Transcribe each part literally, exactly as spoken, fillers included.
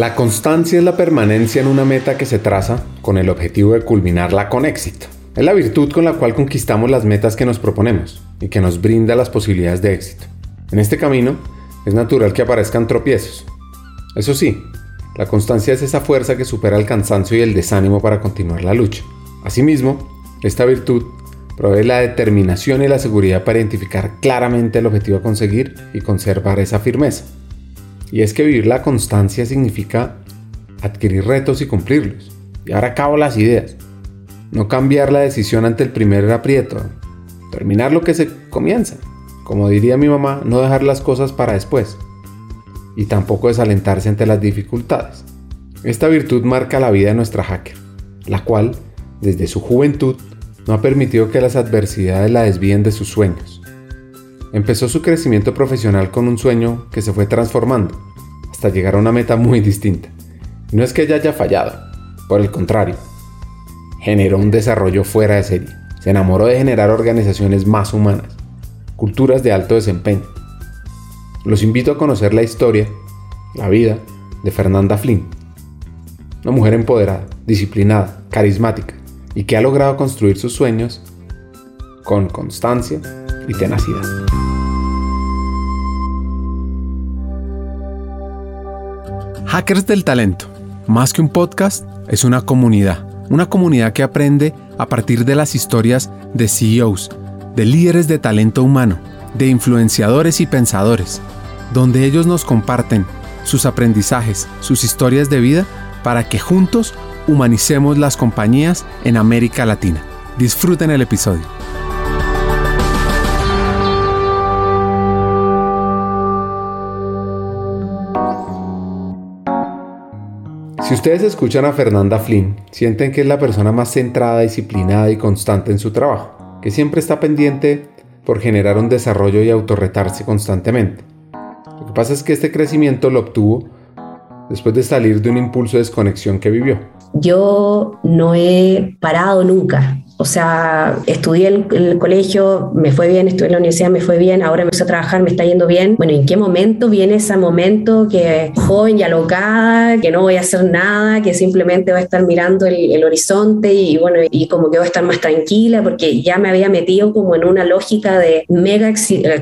La constancia es la permanencia en una meta que se traza con el objetivo de culminarla con éxito. Es la virtud con la cual conquistamos las metas que nos proponemos y que nos brinda las posibilidades de éxito. En este camino es natural que aparezcan tropiezos. Eso sí, la constancia es esa fuerza que supera el cansancio y el desánimo para continuar la lucha. Asimismo, esta virtud provee la determinación y la seguridad para identificar claramente el objetivo a conseguir y conservar esa firmeza. Y es que vivir la constancia significa adquirir retos y cumplirlos, llevar a cabo las ideas, no cambiar la decisión ante el primer aprieto, terminar lo que se comienza, como diría mi mamá, no dejar las cosas para después, y tampoco desalentarse ante las dificultades. Esta virtud marca la vida de nuestra hacker, la cual, desde su juventud, no ha permitido que las adversidades la desvíen de sus sueños. Empezó su crecimiento profesional con un sueño que se fue transformando, hasta llegar a una meta muy distinta. No es que ella haya fallado, por el contrario, generó un desarrollo fuera de serie. Se enamoró de generar organizaciones más humanas, culturas de alto desempeño. Los invito a conocer la historia, la vida de Fernanda Flynn, una mujer empoderada, disciplinada, carismática y que ha logrado construir sus sueños con constancia y tenacidad. Hackers del Talento, más que un podcast, es una comunidad. Una comunidad que aprende a partir de las historias de C E Os, de líderes de talento humano, de influenciadores y pensadores, donde ellos nos comparten sus aprendizajes, sus historias de vida, para que juntos humanicemos las compañías en América Latina. Disfruten el episodio. Si ustedes escuchan a Fernanda Flynn, sienten que es la persona más centrada, disciplinada y constante en su trabajo, que siempre está pendiente por generar un desarrollo y autorretarse constantemente. Lo que pasa es que este crecimiento lo obtuvo después de salir de un impulso de desconexión que vivió. Yo no he parado nunca. O sea, estudié en el, el colegio, me fue bien, estudié en la universidad, me fue bien, ahora empecé a trabajar, me está yendo bien. Bueno, ¿en qué momento viene ese momento que joven y alocada, que no voy a hacer nada, que simplemente voy a estar mirando el, el horizonte y bueno, y como que voy a estar más tranquila? Porque ya me había metido como en una lógica de mega,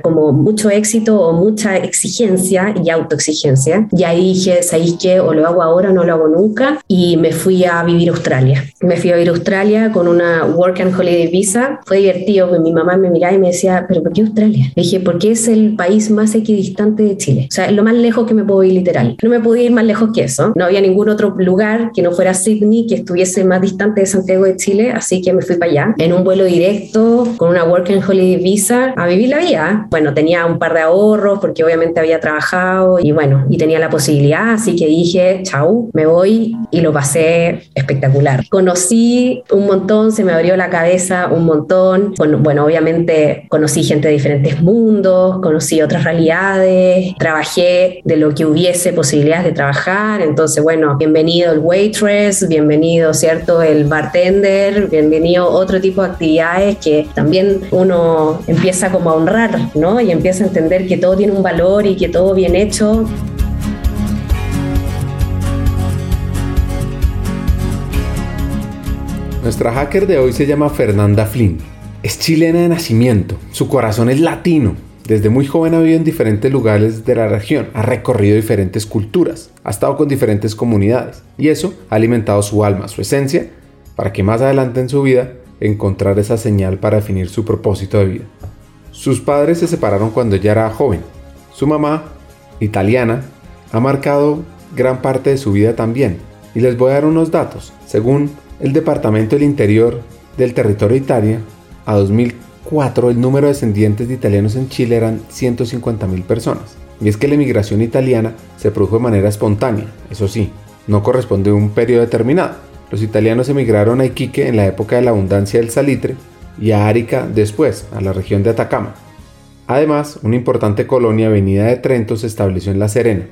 como mucho éxito o mucha exigencia y autoexigencia. Y ahí dije, ¿sabéis qué? O lo hago ahora o no lo hago nunca. Y me fui a vivir a Australia. Me fui a vivir a Australia con una Work and Holiday Visa. Fue divertido, pues mi mamá me miraba y me decía, ¿pero por qué Australia? Le dije, porque es el país más equidistante de Chile. O sea, es lo más lejos que me puedo ir literal. No me podía ir más lejos que eso. No había ningún otro lugar que no fuera Sydney, que estuviese más distante de Santiago de Chile, así que me fui para allá, en un vuelo directo, con una Work and Holiday Visa, a vivir la vida. Bueno, tenía un par de ahorros, porque obviamente había trabajado, y bueno, y tenía la posibilidad, así que dije, chau, me voy, y lo pasé espectacular. Conocí un montón, se me abrió la cabeza un montón. Bueno, bueno, obviamente conocí gente de diferentes mundos, conocí otras realidades, trabajé de lo que hubiese posibilidades de trabajar. Entonces, bueno, bienvenido el waitress, bienvenido, ¿cierto?, el bartender, bienvenido otro tipo de actividades que también uno empieza como a honrar, ¿no? Y empieza a entender que todo tiene un valor y que todo bien hecho. Nuestra hacker de hoy se llama Fernanda Flynn. Es chilena de nacimiento, su corazón es latino. Desde muy joven ha vivido en diferentes lugares de la región, ha recorrido diferentes culturas, ha estado con diferentes comunidades y eso ha alimentado su alma, su esencia, para que más adelante en su vida encontrar esa señal para definir su propósito de vida. Sus padres se separaron cuando ella era joven. Su mamá, italiana, ha marcado gran parte de su vida también. Y les voy a dar unos datos. Según el Departamento del Interior del Territorio de Italia, a dos mil cuatro el número de descendientes de italianos en Chile eran ciento cincuenta mil personas. Y es que la emigración italiana se produjo de manera espontánea, eso sí, no corresponde a un periodo determinado. Los italianos emigraron a Iquique en la época de la abundancia del salitre y a Arica después, a la región de Atacama. Además, una importante colonia venida de Trento se estableció en La Serena,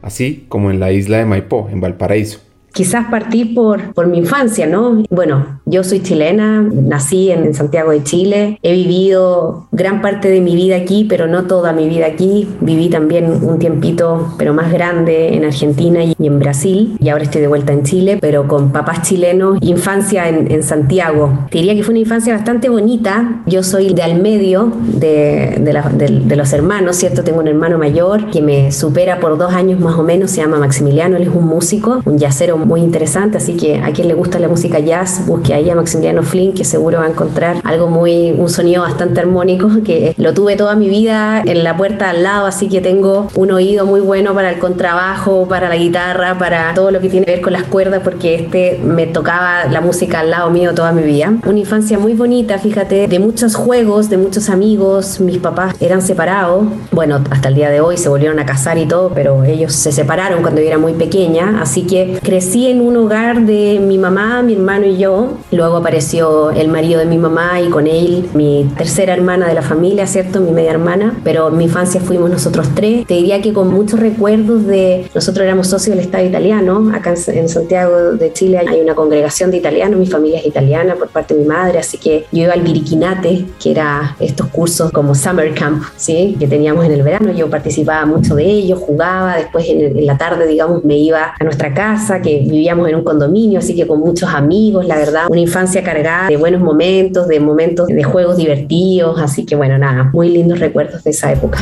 así como en la isla de Maipó, en Valparaíso. Quizás partí por, por mi infancia, ¿no? Bueno, yo soy chilena, nací en, en Santiago de Chile, he vivido gran parte de mi vida aquí, pero no toda mi vida aquí. Viví también un tiempito, pero más grande, en Argentina y en Brasil, y ahora estoy de vuelta en Chile, pero con papás chilenos, infancia en, en Santiago. Te diría que fue una infancia bastante bonita. Yo soy de al medio de, de, la, de, de los hermanos, ¿cierto? Tengo un hermano mayor que me supera por dos años más o menos, se llama Maximiliano, él es un músico, un jazzero muy interesante, así que a quien le gusta la música jazz, busque ahí a Maximiliano Flynn, que seguro va a encontrar algo muy, un sonido bastante armónico, que lo tuve toda mi vida en la puerta al lado, así que tengo un oído muy bueno para el contrabajo, para la guitarra, para todo lo que tiene que ver con las cuerdas, porque este me tocaba la música al lado mío toda mi vida. Una infancia muy bonita, fíjate, de muchos juegos, de muchos amigos. Mis papás eran separados, bueno, hasta el día de hoy se volvieron a casar y todo, pero ellos se separaron cuando yo era muy pequeña, así que crecí Sí, en un hogar de mi mamá, mi hermano y yo. Luego apareció el marido de mi mamá y con él mi tercera hermana de la familia, ¿cierto? Mi media hermana. Pero en mi infancia fuimos nosotros tres. Te diría que con muchos recuerdos de... Nosotros éramos socios del Estado italiano. Acá en Santiago de Chile hay una congregación de italianos. Mi familia es italiana por parte de mi madre. Así que yo iba al Biriquinate, que era estos cursos como Summer Camp, ¿sí? Que teníamos en el verano. Yo participaba mucho de ellos, jugaba. Después en la tarde, digamos, me iba a nuestra casa, que vivíamos en un condominio, así que con muchos amigos, la verdad, una infancia cargada de buenos momentos, de momentos de juegos divertidos, así que bueno, nada, muy lindos recuerdos de esa época.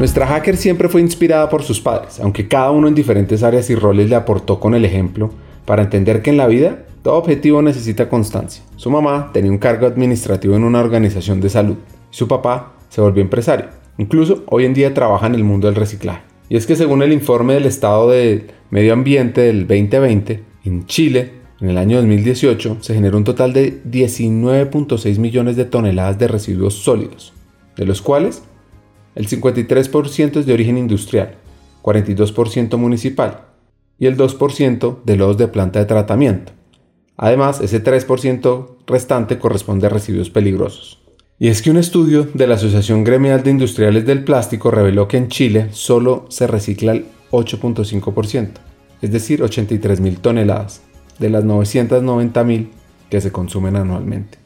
Nuestra hacker siempre fue inspirada por sus padres, aunque cada uno en diferentes áreas y roles le aportó con el ejemplo para entender que en la vida todo objetivo necesita constancia. Su mamá tenía un cargo administrativo en una organización de salud, y su papá se volvió empresario. Incluso hoy en día trabaja en el mundo del reciclaje. Y es que según el informe del Estado del Medio Ambiente del veinte veinte, en Chile, en el año dos mil dieciocho, se generó un total de diecinueve punto seis millones de toneladas de residuos sólidos, de los cuales el cincuenta y tres por ciento es de origen industrial, cuarenta y dos por ciento municipal y el dos por ciento de lodos de planta de tratamiento. Además, ese tres por ciento restante corresponde a residuos peligrosos. Y es que un estudio de la Asociación Gremial de Industriales del Plástico reveló que en Chile solo se recicla el ocho punto cinco por ciento, es decir, ochenta y tres mil toneladas, de las novecientos noventa mil que se consumen anualmente.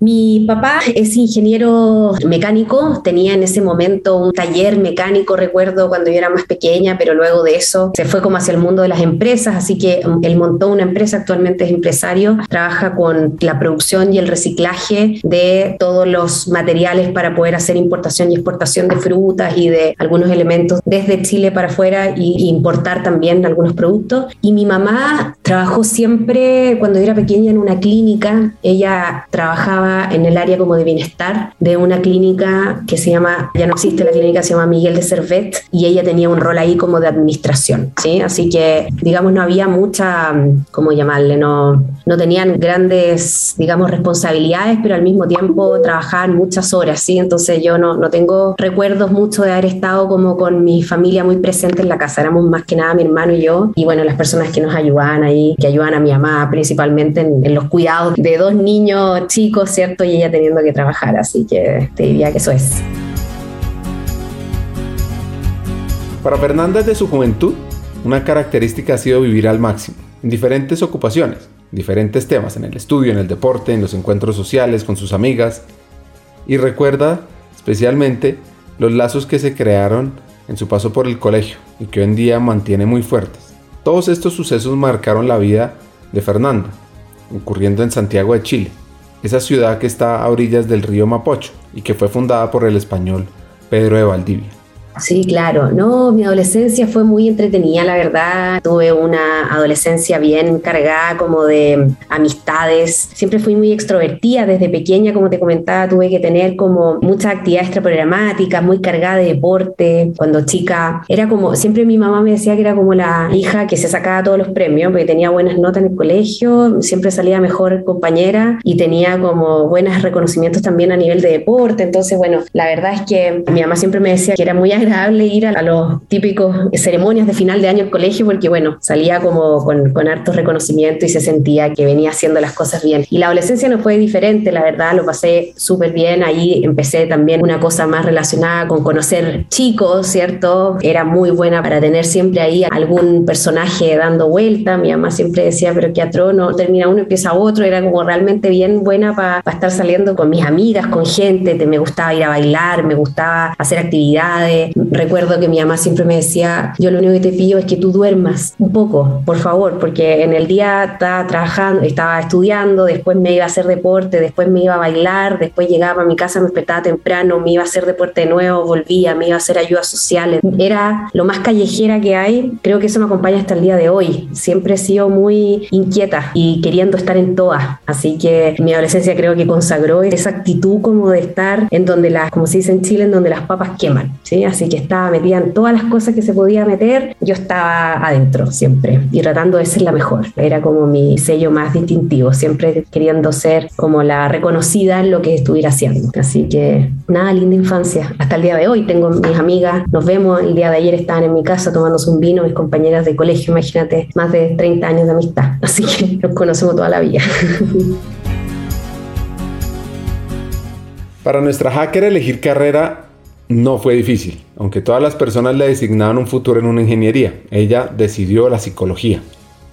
Mi papá es ingeniero mecánico, tenía en ese momento un taller mecánico, recuerdo cuando yo era más pequeña, pero luego de eso se fue como hacia el mundo de las empresas, así que él montó una empresa, actualmente es empresario, trabaja con la producción y el reciclaje de todos los materiales para poder hacer importación y exportación de frutas y de algunos elementos desde Chile para afuera y importar también algunos productos. Y mi mamá trabajó siempre, cuando yo era pequeña, en una clínica, ella trabajaba en el área como de bienestar de una clínica que se llama, ya no existe la clínica, se llama Miguel de Servet, y ella tenía un rol ahí como de administración, ¿sí? Así que, digamos, no había mucha, ¿cómo llamarle? No, no tenían grandes, digamos, responsabilidades, pero al mismo tiempo trabajaban muchas horas, ¿sí? Entonces yo no, no tengo recuerdos mucho de haber estado como con mi familia muy presente en la casa, éramos más que nada mi hermano y yo, y bueno, las personas que nos ayudaban ahí, que ayudaban a mi mamá principalmente en, en los cuidados de dos niños chicos, ¿cierto? Y ella teniendo que trabajar, así que te diría que eso es. Para Fernanda, desde su juventud, una característica ha sido vivir al máximo, en diferentes ocupaciones, diferentes temas, en el estudio, en el deporte, en los encuentros sociales, con sus amigas, y recuerda especialmente los lazos que se crearon en su paso por el colegio y que hoy en día mantiene muy fuertes. Todos estos sucesos marcaron la vida de Fernanda, ocurriendo en Santiago de Chile, esa ciudad que está a orillas del río Mapocho y que fue fundada por el español Pedro de Valdivia. Sí, claro. No, mi adolescencia fue muy entretenida, la verdad. Tuve una adolescencia bien cargada como de amistades. Siempre fui muy extrovertida desde pequeña, como te comentaba, tuve que tener como muchas actividades extraprogramáticas, muy cargada de deporte. Cuando chica, era como, siempre mi mamá me decía que era como la hija que se sacaba todos los premios, porque tenía buenas notas en el colegio, siempre salía mejor compañera y tenía como buenos reconocimientos también a nivel de deporte. Entonces, bueno, la verdad es que mi mamá siempre me decía que era muy agradable agradable ir a los típicos ceremonias de final de año en colegio, porque bueno, salía como con, con harto reconocimiento y se sentía que venía haciendo las cosas bien. Y la adolescencia no fue diferente, la verdad, lo pasé súper bien. Ahí empecé también una cosa más relacionada con conocer chicos, ¿cierto? Era muy buena para tener siempre ahí algún personaje dando vuelta. Mi mamá siempre decía, pero qué atroz, no termina uno, empieza otro. Era como realmente bien buena para pa estar saliendo con mis amigas, con gente. Te, me gustaba ir a bailar, me gustaba hacer actividades. Recuerdo que mi mamá siempre me decía, yo lo único que te pido es que tú duermas un poco, por favor, porque en el día estaba trabajando, estaba estudiando, después me iba a hacer deporte, después me iba a bailar, después llegaba a mi casa, me despertaba temprano, me iba a hacer deporte de nuevo, volvía, me iba a hacer ayudas sociales. Era lo más callejera que hay. Creo que eso me acompaña hasta el día de hoy. Siempre he sido muy inquieta y queriendo estar en todas. Así que mi adolescencia creo que consagró esa actitud como de estar en donde las, como se dice en Chile, en donde las papas queman, ¿sí? Así que estaba metida en todas las cosas que se podía meter. Yo estaba adentro siempre y tratando de ser la mejor. Era como mi sello más distintivo, siempre queriendo ser como la reconocida en lo que estuviera haciendo. Así que nada, linda infancia. Hasta el día de hoy tengo mis amigas, nos vemos. El día de ayer estaban en mi casa tomándose un vino mis compañeras de colegio, imagínate, más de treinta años de amistad. Así que nos conocemos toda la vida. Para nuestra hacker elegir carrera no fue difícil, aunque todas las personas le designaban un futuro en una ingeniería. Ella decidió la psicología.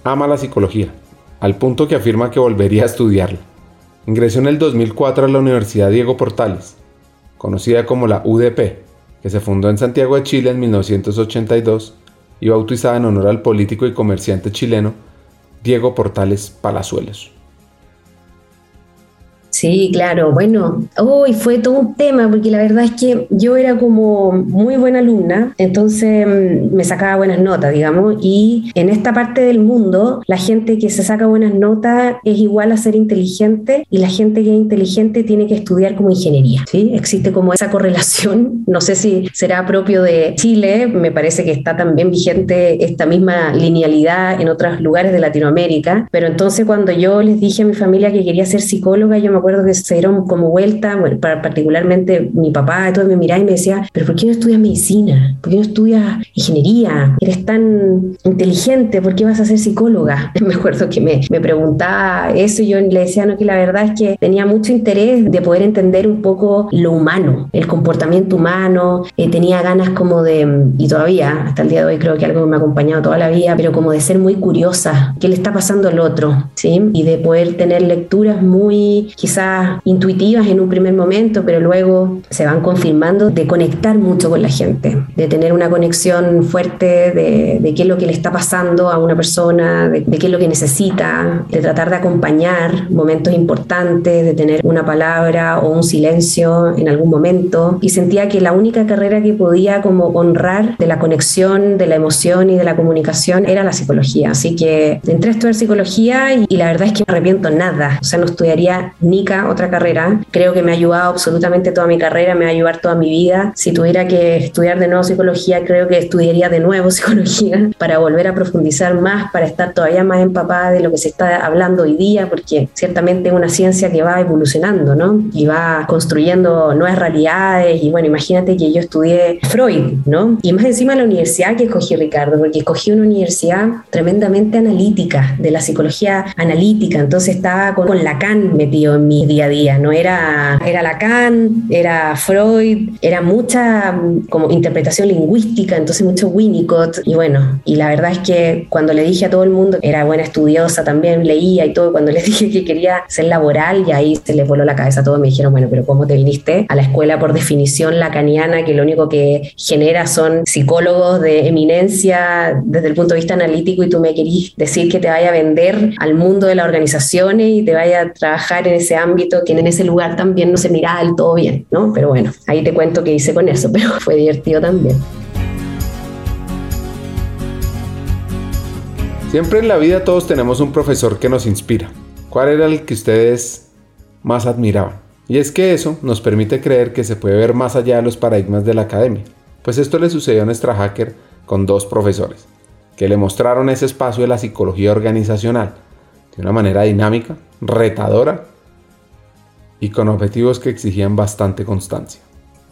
Ama la psicología, al punto que afirma que volvería a estudiarla. Ingresó en el dos mil cuatro a la Universidad Diego Portales, conocida como la U D P, que se fundó en Santiago de Chile en mil novecientos ochenta y dos y bautizada en honor al político y comerciante chileno Diego Portales Palazuelos. Sí, claro, bueno, hoy oh, fue todo un tema, porque la verdad es que yo era como muy buena alumna, entonces me sacaba buenas notas, digamos, y en esta parte del mundo la gente que se saca buenas notas es igual a ser inteligente, y la gente que es inteligente tiene que estudiar como ingeniería, ¿sí? Existe como esa correlación, no sé si será propio de Chile, me parece que está también vigente esta misma linealidad en otros lugares de Latinoamérica, pero entonces cuando yo les dije a mi familia que quería ser psicóloga, yo me recuerdo que se dieron como vuelta, bueno, particularmente mi papá, entonces me miraba y me decía, pero ¿por qué no estudias medicina? ¿Por qué no estudias ingeniería? Eres tan inteligente, ¿por qué vas a ser psicóloga? Me acuerdo que me, me preguntaba eso y yo le decía, no, que la verdad es que tenía mucho interés de poder entender un poco lo humano, el comportamiento humano, eh, tenía ganas como de, y todavía, hasta el día de hoy creo que algo me ha acompañado toda la vida, pero como de ser muy curiosa, qué le está pasando al otro, ¿sí? Y de poder tener lecturas muy quizás intuitivas en un primer momento, pero luego se van confirmando, de conectar mucho con la gente, de tener una conexión fuerte de, de qué es lo que le está pasando a una persona, de, de qué es lo que necesita, de tratar de acompañar momentos importantes, de tener una palabra o un silencio en algún momento. Y sentía que la única carrera que podía como honrar de la conexión, de la emoción y de la comunicación era la psicología. Así que entré a estudiar psicología y, y la verdad es que no me arrepiento nada. O sea, no estudiaría ni otra carrera. Creo que me ha ayudado absolutamente toda mi carrera, me va a ayudar toda mi vida. Si tuviera que estudiar de nuevo psicología, creo que estudiaría de nuevo psicología para volver a profundizar más, para estar todavía más empapada de lo que se está hablando hoy día, porque ciertamente es una ciencia que va evolucionando, ¿no? Y va construyendo nuevas realidades. Y bueno, imagínate que yo estudié Freud, ¿no? Y más encima la universidad que escogí, Ricardo, porque escogí una universidad tremendamente analítica, de la psicología analítica. Entonces estaba con, con Lacan metido en mi día a día, ¿no? Era, era Lacan, era Freud, era mucha como interpretación lingüística, entonces mucho Winnicott, y bueno, y la verdad es que cuando le dije a todo el mundo, era buena estudiosa también, leía y todo, cuando les dije que quería ser laboral, y ahí se les voló la cabeza a todos, me dijeron, bueno, pero ¿cómo te viniste a la escuela por definición lacaniana, que lo único que genera son psicólogos de eminencia desde el punto de vista analítico, y tú me querís decir que te vaya a vender al mundo de las organizaciones y te vaya a trabajar en ese ámbito que en ese lugar también no se miraba del todo bien, ¿no? Pero bueno, ahí te cuento qué hice con eso, pero fue divertido también. Siempre en la vida todos tenemos un profesor que nos inspira. ¿Cuál era el que ustedes más admiraban? Y es que eso nos permite creer que se puede ver más allá de los paradigmas de la academia. Pues esto le sucedió a nuestra hacker con dos profesores, que le mostraron ese espacio de la psicología organizacional, de una manera dinámica, retadora, y con objetivos que exigían bastante constancia.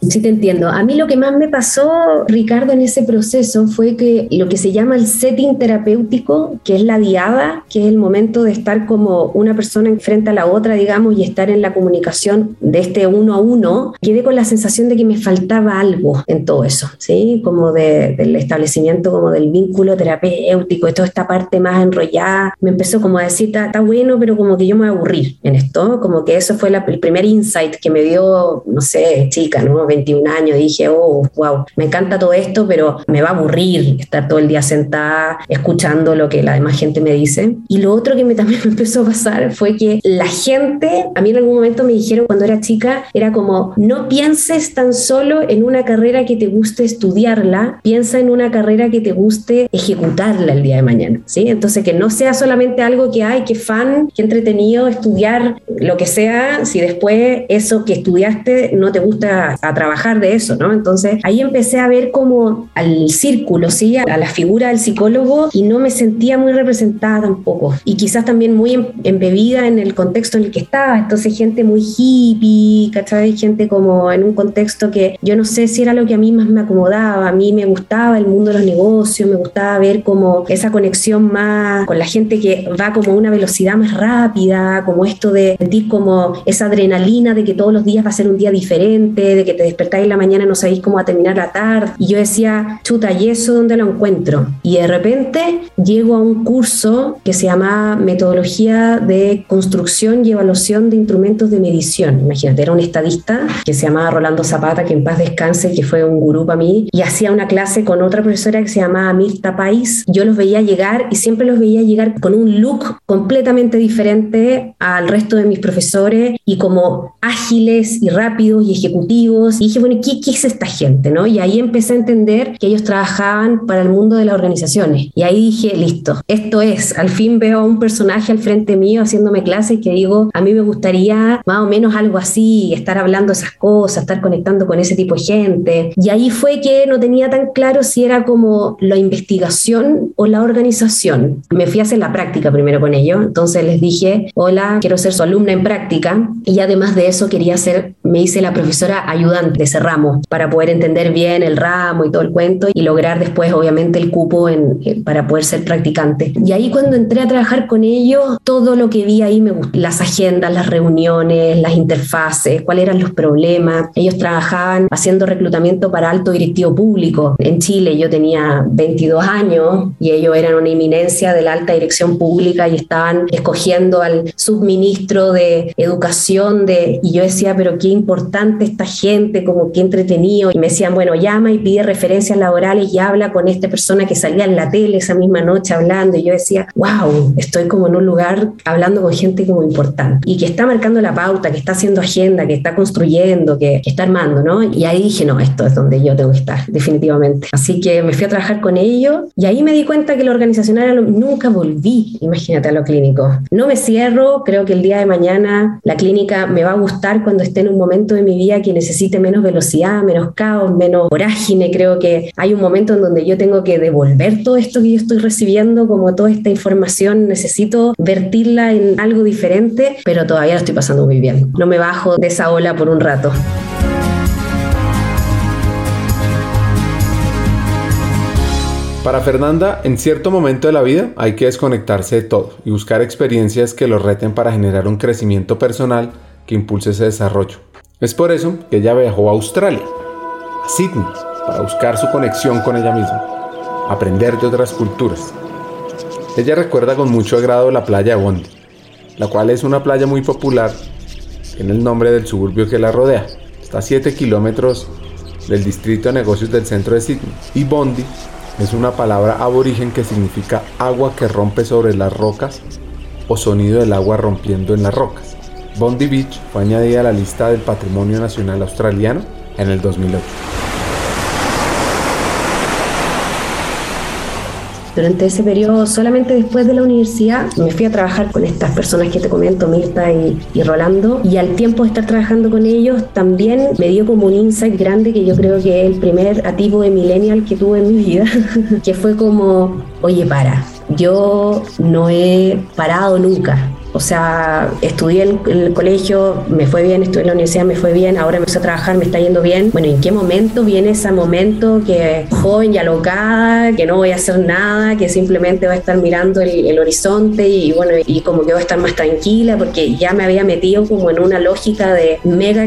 Sí, te entiendo. A mí lo que más me pasó, Ricardo, en ese proceso fue que lo que se llama el setting terapéutico, que es la diada, que es el momento de estar como una persona enfrente a la otra, digamos, y estar en la comunicación de este uno a uno, quedé con la sensación de que me faltaba algo en todo eso, ¿sí? Como de, del establecimiento, como del vínculo terapéutico, de toda esta parte más enrollada. Me empezó como a decir, está bueno, pero como que yo me voy a aburrir en esto, como que eso fue la, el primer insight que me dio, no sé, chica, ¿no? veintiún años, dije, oh, wow, me encanta todo esto, pero me va a aburrir estar todo el día sentada escuchando lo que la demás gente me dice. Y lo otro que me también me empezó a pasar fue que la gente, a mí en algún momento me dijeron cuando era chica, era como, no pienses tan solo en una carrera que te guste estudiarla, piensa en una carrera que te guste ejecutarla el día de mañana, ¿sí? Entonces que no sea solamente algo que hay, que fan, que entretenido estudiar lo que sea, si después eso que estudiaste no te gusta a trabajar de eso, ¿no? Entonces ahí empecé a ver como al círculo, ¿sí? A la figura del psicólogo, y no me sentía muy representada tampoco, y quizás también muy embebida en el contexto en el que estaba. Entonces gente muy hippie, ¿cachai? Gente como en un contexto que yo no sé si era lo que a mí más me acomodaba. A mí me gustaba el mundo de los negocios, me gustaba ver como esa conexión más con la gente que va como a una velocidad más rápida, como esto de sentir como esa adrenalina de que todos los días va a ser un día diferente, de que te despertáis en la mañana y no sabéis cómo va a terminar la tarde. Y yo decía, chuta, ¿y eso dónde lo encuentro? Y de repente llego a un curso que se llama Metodología de Construcción y Evaluación de Instrumentos de Medición. Imagínate, era un estadista que se llamaba Rolando Zapata, que en paz descanse, que fue un gurú para mí, y hacía una clase con otra profesora que se llamaba Mirtha País. Yo los veía llegar y siempre los veía llegar con un look completamente diferente al resto de mis profesores, y como ágiles y rápidos y ejecutivos. Y dije, bueno, ¿qué, qué es esta gente, ¿no? Y ahí empecé a entender que ellos trabajaban para el mundo de las organizaciones. Y ahí dije, listo, esto es. Al fin veo a un personaje al frente mío haciéndome clases que digo, a mí me gustaría más o menos algo así, estar hablando esas cosas, estar conectando con ese tipo de gente. Y ahí fue que no tenía tan claro si era como la investigación o la organización. Me fui a hacer la práctica primero con ellos. Entonces les dije, hola, quiero ser su alumna en práctica. Y además de eso quería ser, me hice la profesora ayudante de ese ramo, para poder entender bien el ramo y todo el cuento, y lograr después obviamente el cupo en, en, para poder ser practicante. Y ahí cuando entré a trabajar con ellos, todo lo que vi ahí me gustó, las agendas, las reuniones, las interfaces, cuáles eran los problemas. Ellos trabajaban haciendo reclutamiento para alto directivo público en Chile. Yo tenía veintidós años y ellos eran una eminencia de la alta dirección pública y estaban escogiendo al subministro de educación de, y yo decía, pero qué importante esta gente, como que entretenido. Y me decían, bueno, llama y pide referencias laborales y habla con esta persona que salía en la tele esa misma noche hablando. Y yo decía, wow, estoy como en un lugar hablando con gente como importante y que está marcando la pauta, que está haciendo agenda, que está construyendo, que, que está armando, ¿no? Y ahí dije, no, esto es donde yo tengo que estar, definitivamente. Así que me fui a trabajar con ellos y ahí me di cuenta que lo organizacional era lo, nunca volví, imagínate, a lo clínico. No me cierro, creo que el día de mañana la clínica me va a gustar cuando esté en un momento de mi vida que necesite menos velocidad, menos caos, menos vorágine. Creo que hay un momento en donde yo tengo que devolver todo esto que yo estoy recibiendo, como toda esta información, necesito vertirla en algo diferente, pero todavía lo estoy pasando muy bien. No me bajo de esa ola por un rato. Para Fernanda, en cierto momento de la vida hay que desconectarse de todo y buscar experiencias que los reten para generar un crecimiento personal que impulse ese desarrollo. Es por eso que ella viajó a Australia, a Sydney, para buscar su conexión con ella misma, aprender de otras culturas. Ella recuerda con mucho agrado la playa de Bondi, la cual es una playa muy popular, tiene el nombre del suburbio que la rodea. Está a siete kilómetros del distrito de negocios del centro de Sydney, y Bondi es una palabra aborigen que significa agua que rompe sobre las rocas o sonido del agua rompiendo en las rocas. Bondi Beach fue añadida a la lista del Patrimonio Nacional Australiano en el dos mil ocho. Durante ese periodo, solamente después de la universidad, me fui a trabajar con estas personas que te comento, Mirtha y, y Rolando, y al tiempo de estar trabajando con ellos, también me dio como un insight grande que yo creo que es el primer atisbo de millennial que tuve en mi vida, que fue como, oye, para, yo no he parado nunca. O sea, estudié en el colegio, me fue bien, estudié en la universidad, me fue bien, ahora empecé a trabajar, me está yendo bien. Bueno, ¿en qué momento viene ese momento que joven y alocada, que no voy a hacer nada, que simplemente voy a estar mirando el, el horizonte y bueno, y como que voy a estar más tranquila? Porque ya me había metido como en una lógica de mega,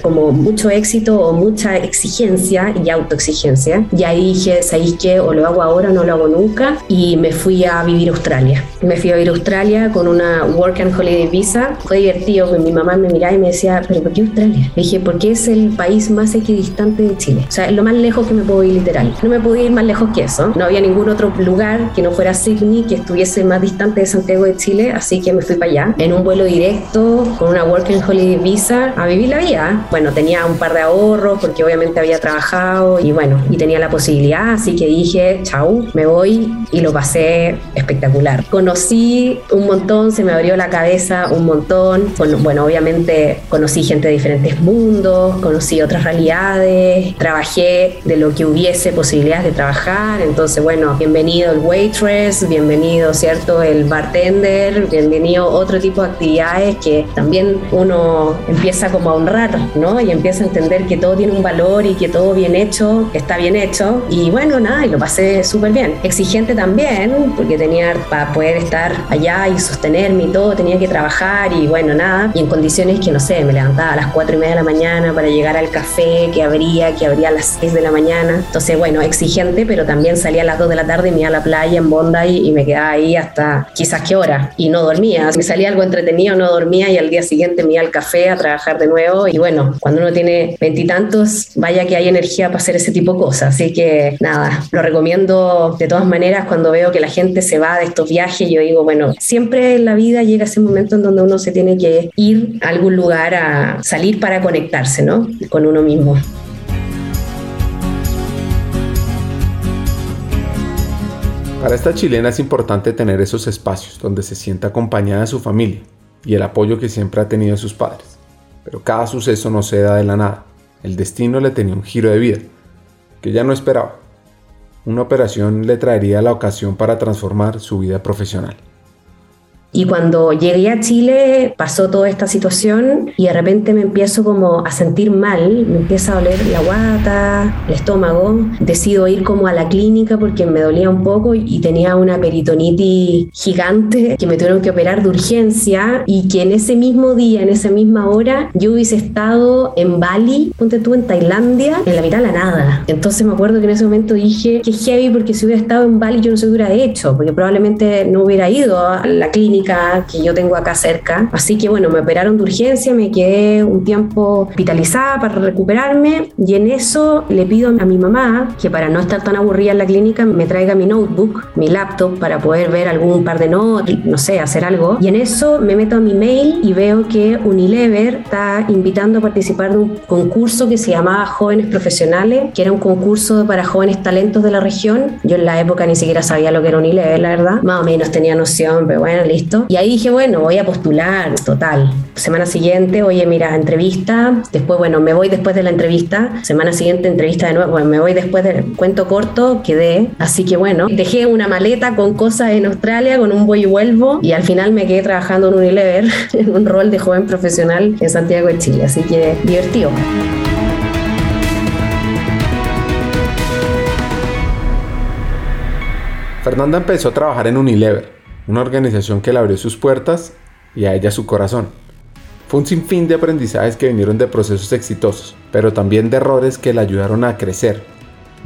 como mucho éxito o mucha exigencia y autoexigencia. Y ahí dije, ¿sabéis qué? O lo hago ahora o no lo hago nunca. Y me fui a vivir a Australia. Me fui a vivir a Australia con una Work and Holiday Visa. Fue divertido, mi mamá me miraba y me decía, ¿pero por qué Australia? Le dije, porque es el país más equidistante de Chile. O sea, es lo más lejos que me puedo ir literal. No me podía ir más lejos que eso. No había ningún otro lugar que no fuera Sydney, que estuviese más distante de Santiago de Chile, así que me fui para allá. En un vuelo directo, con una Work and Holiday Visa, a vivir la vida. Bueno, tenía un par de ahorros, porque obviamente había trabajado y bueno, y tenía la posibilidad, así que dije, chau, me voy, y lo pasé espectacular. Conocí un montón, se me abrió la cabeza un montón. Bueno, bueno, obviamente conocí gente de diferentes mundos, conocí otras realidades, trabajé de lo que hubiese posibilidades de trabajar. Entonces, bueno, bienvenido el waitress, bienvenido, ¿cierto?, el bartender, bienvenido otro tipo de actividades que también uno empieza como a honrar, ¿no? Y empieza a entender que todo tiene un valor y que todo bien hecho está bien hecho. Y bueno, nada, y lo pasé súper bien. Exigente también, porque tenía, para poder estar allá y sostenerme y todo, tenía que trabajar y bueno, nada. Y en condiciones que, no sé, me levantaba a las cuatro y media de la mañana para llegar al café que abría, que abría a las seis de la mañana. Entonces, bueno, exigente, pero también salía a las dos de la tarde y me iba a la playa en Bondi y me quedaba ahí hasta quizás qué hora. Y no dormía. Me salía algo entretenido, no dormía y al día siguiente me iba al café a trabajar de nuevo. Y bueno, cuando uno tiene veintitantos, vaya que hay energía para hacer ese tipo de cosas. Así que, nada, lo recomiendo de todas maneras. Cuando veo que la gente se va de estos viajes, yo digo, bueno, siempre en la vida llega ese momento en donde uno se tiene que ir a algún lugar a salir para conectarse, ¿no?, con uno mismo. Para esta chilena es importante tener esos espacios donde se sienta acompañada de su familia y el apoyo que siempre ha tenido de sus padres. Pero cada suceso no se da de la nada. El destino le tenía un giro de vida que ya no esperaba. Una operación le traería la ocasión para transformar su vida profesional. Y cuando llegué a Chile pasó toda esta situación y de repente me empiezo como a sentir mal, me empieza a doler la guata, el estómago. Decido ir como a la clínica porque me dolía un poco y tenía una peritonitis gigante que me tuvieron que operar de urgencia y que en ese mismo día, en esa misma hora, yo hubiese estado en Bali, ponte tú, en Tailandia, en la mitad de la nada. Entonces me acuerdo que en ese momento dije que heavy, porque si hubiera estado en Bali yo no sé qué hubiera hecho, porque probablemente no hubiera ido a la clínica que yo tengo acá cerca. Así que bueno, me operaron de urgencia, me quedé un tiempo hospitalizada para recuperarme y en eso le pido a mi mamá que, para no estar tan aburrida en la clínica, me traiga mi notebook, mi laptop, para poder ver algún par de notas, no sé, hacer algo. Y en eso me meto a mi mail y veo que Unilever está invitando a participar de un concurso que se llamaba Jóvenes Profesionales, que era un concurso para jóvenes talentos de la región. Yo en la época ni siquiera sabía lo que era Unilever, la verdad, más o menos tenía noción, pero bueno, listo. Y ahí dije, bueno, voy a postular, total. Semana siguiente, oye, mira, entrevista. Después, bueno, me voy después de la entrevista. Semana siguiente, entrevista de nuevo. Bueno, me voy después del cuento corto, quedé. Así que bueno, dejé una maleta con cosas en Australia, con un voy y vuelvo. Y al final me quedé trabajando en Unilever, en un rol de joven profesional en Santiago de Chile. Así que divertido. Fernanda empezó a trabajar en Unilever, una organización que le abrió sus puertas y a ella su corazón. Fue un sinfín de aprendizajes que vinieron de procesos exitosos, pero también de errores que la ayudaron a crecer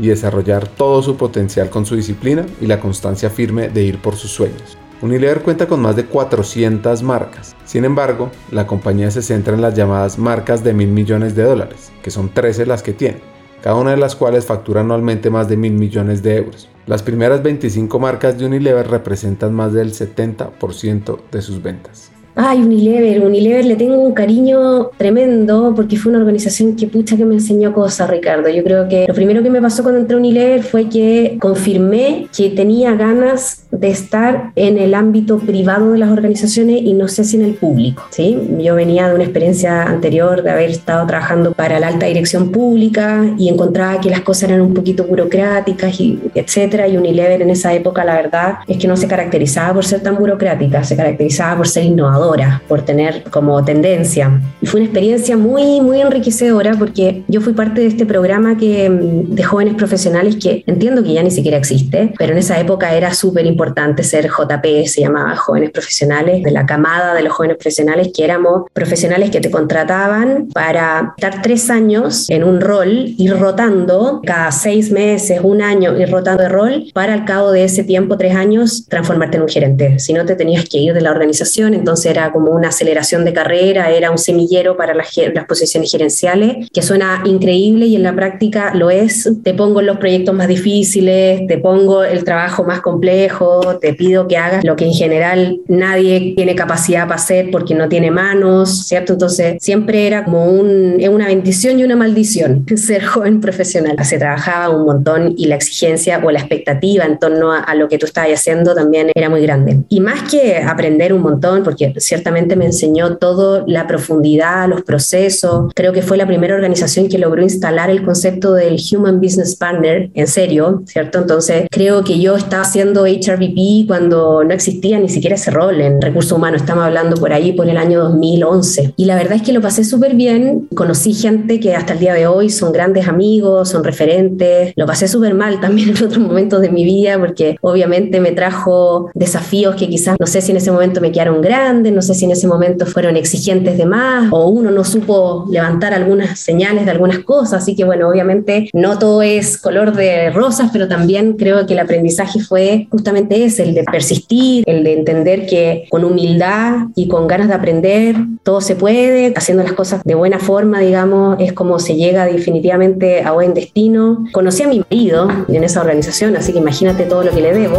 y desarrollar todo su potencial con su disciplina y la constancia firme de ir por sus sueños. Unilever cuenta con más de cuatrocientas marcas. Sin embargo, la compañía se centra en las llamadas marcas de mil millones de dólares, que son trece las que tiene, cada una de las cuales factura anualmente más de mil millones de euros. Las primeras veinticinco marcas de Unilever representan más del setenta por ciento de sus ventas. Ay, Unilever, Unilever le tengo un cariño tremendo porque fue una organización que pucha que me enseñó cosas, Ricardo. Yo creo que lo primero que me pasó cuando entré a Unilever fue que confirmé que tenía ganas de estar en el ámbito privado de las organizaciones y no sé si en el público, ¿sí? Yo venía de una experiencia anterior de haber estado trabajando para la alta dirección pública y encontraba que las cosas eran un poquito burocráticas, y etcétera, y Unilever en esa época la verdad es que no se caracterizaba por ser tan burocrática, se caracterizaba por ser innovadora, por tener como tendencia. Y fue una experiencia muy, muy enriquecedora porque yo fui parte de este programa que, de jóvenes profesionales que entiendo que ya ni siquiera existe, pero en esa época era súper importante ser J P, se llamaba Jóvenes Profesionales, de la camada de los jóvenes profesionales que éramos profesionales que te contrataban para estar tres años en un rol, ir rotando cada seis meses, un año, ir rotando de rol para al cabo de ese tiempo, tres años, transformarte en un gerente. Si no, te tenías que ir de la organización, entonces era como una aceleración de carrera, era un semillero para las, las posiciones gerenciales, que suena increíble y en la práctica lo es. Te pongo los proyectos más difíciles, te pongo el trabajo más complejo, te pido que hagas lo que en general nadie tiene capacidad para hacer porque no tiene manos, ¿cierto? Entonces siempre era como un, una bendición y una maldición ser joven profesional. Se trabajaba un montón y la exigencia o la expectativa en torno a, a lo que tú estabas haciendo también era muy grande. Y más que aprender un montón, porque ciertamente me enseñó toda la profundidad, los procesos. Creo que fue la primera organización que logró instalar el concepto del Human Business Partner, en serio, ¿cierto? Entonces creo que yo estaba haciendo H R B P cuando no existía ni siquiera ese rol en recursos humanos, estamos hablando por ahí por el año dos mil once, y la verdad es que lo pasé súper bien, conocí gente que hasta el día de hoy son grandes amigos, son referentes, lo pasé súper mal también en otros momentos de mi vida porque obviamente me trajo desafíos que quizás no sé si en ese momento me quedaron grandes, no sé si en ese momento fueron exigentes de más o uno no supo levantar algunas señales de algunas cosas, así que bueno, obviamente no todo es color de rosas, pero también creo que el aprendizaje fue justamente ese, el de persistir, el de entender que con humildad y con ganas de aprender todo se puede, haciendo las cosas de buena forma, digamos, es como se llega definitivamente a buen destino. Conocí a mi marido en esa organización, así que imagínate todo lo que le debo.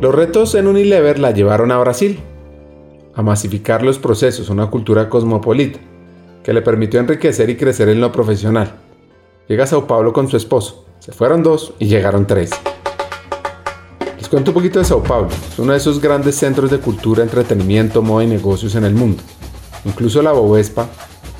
Los retos en Unilever la llevaron a Brasil, a masificar los procesos, una cultura cosmopolita que le permitió enriquecer y crecer en lo profesional. Llega a Sao Paulo con su esposo, se fueron dos y llegaron tres. Les cuento un poquito de Sao Paulo, es uno de esos grandes centros de cultura, entretenimiento, moda y negocios en el mundo. Incluso la Bovespa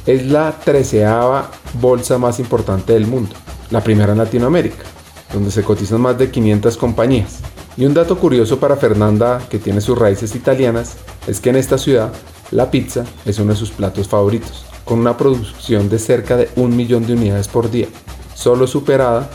es la treceava bolsa más importante del mundo, la primera en Latinoamérica, donde se cotizan más de quinientas compañías. Y un dato curioso para Fernanda, que tiene sus raíces italianas, es que en esta ciudad la pizza es uno de sus platos favoritos, con una producción de cerca de un millón de unidades por día, solo superada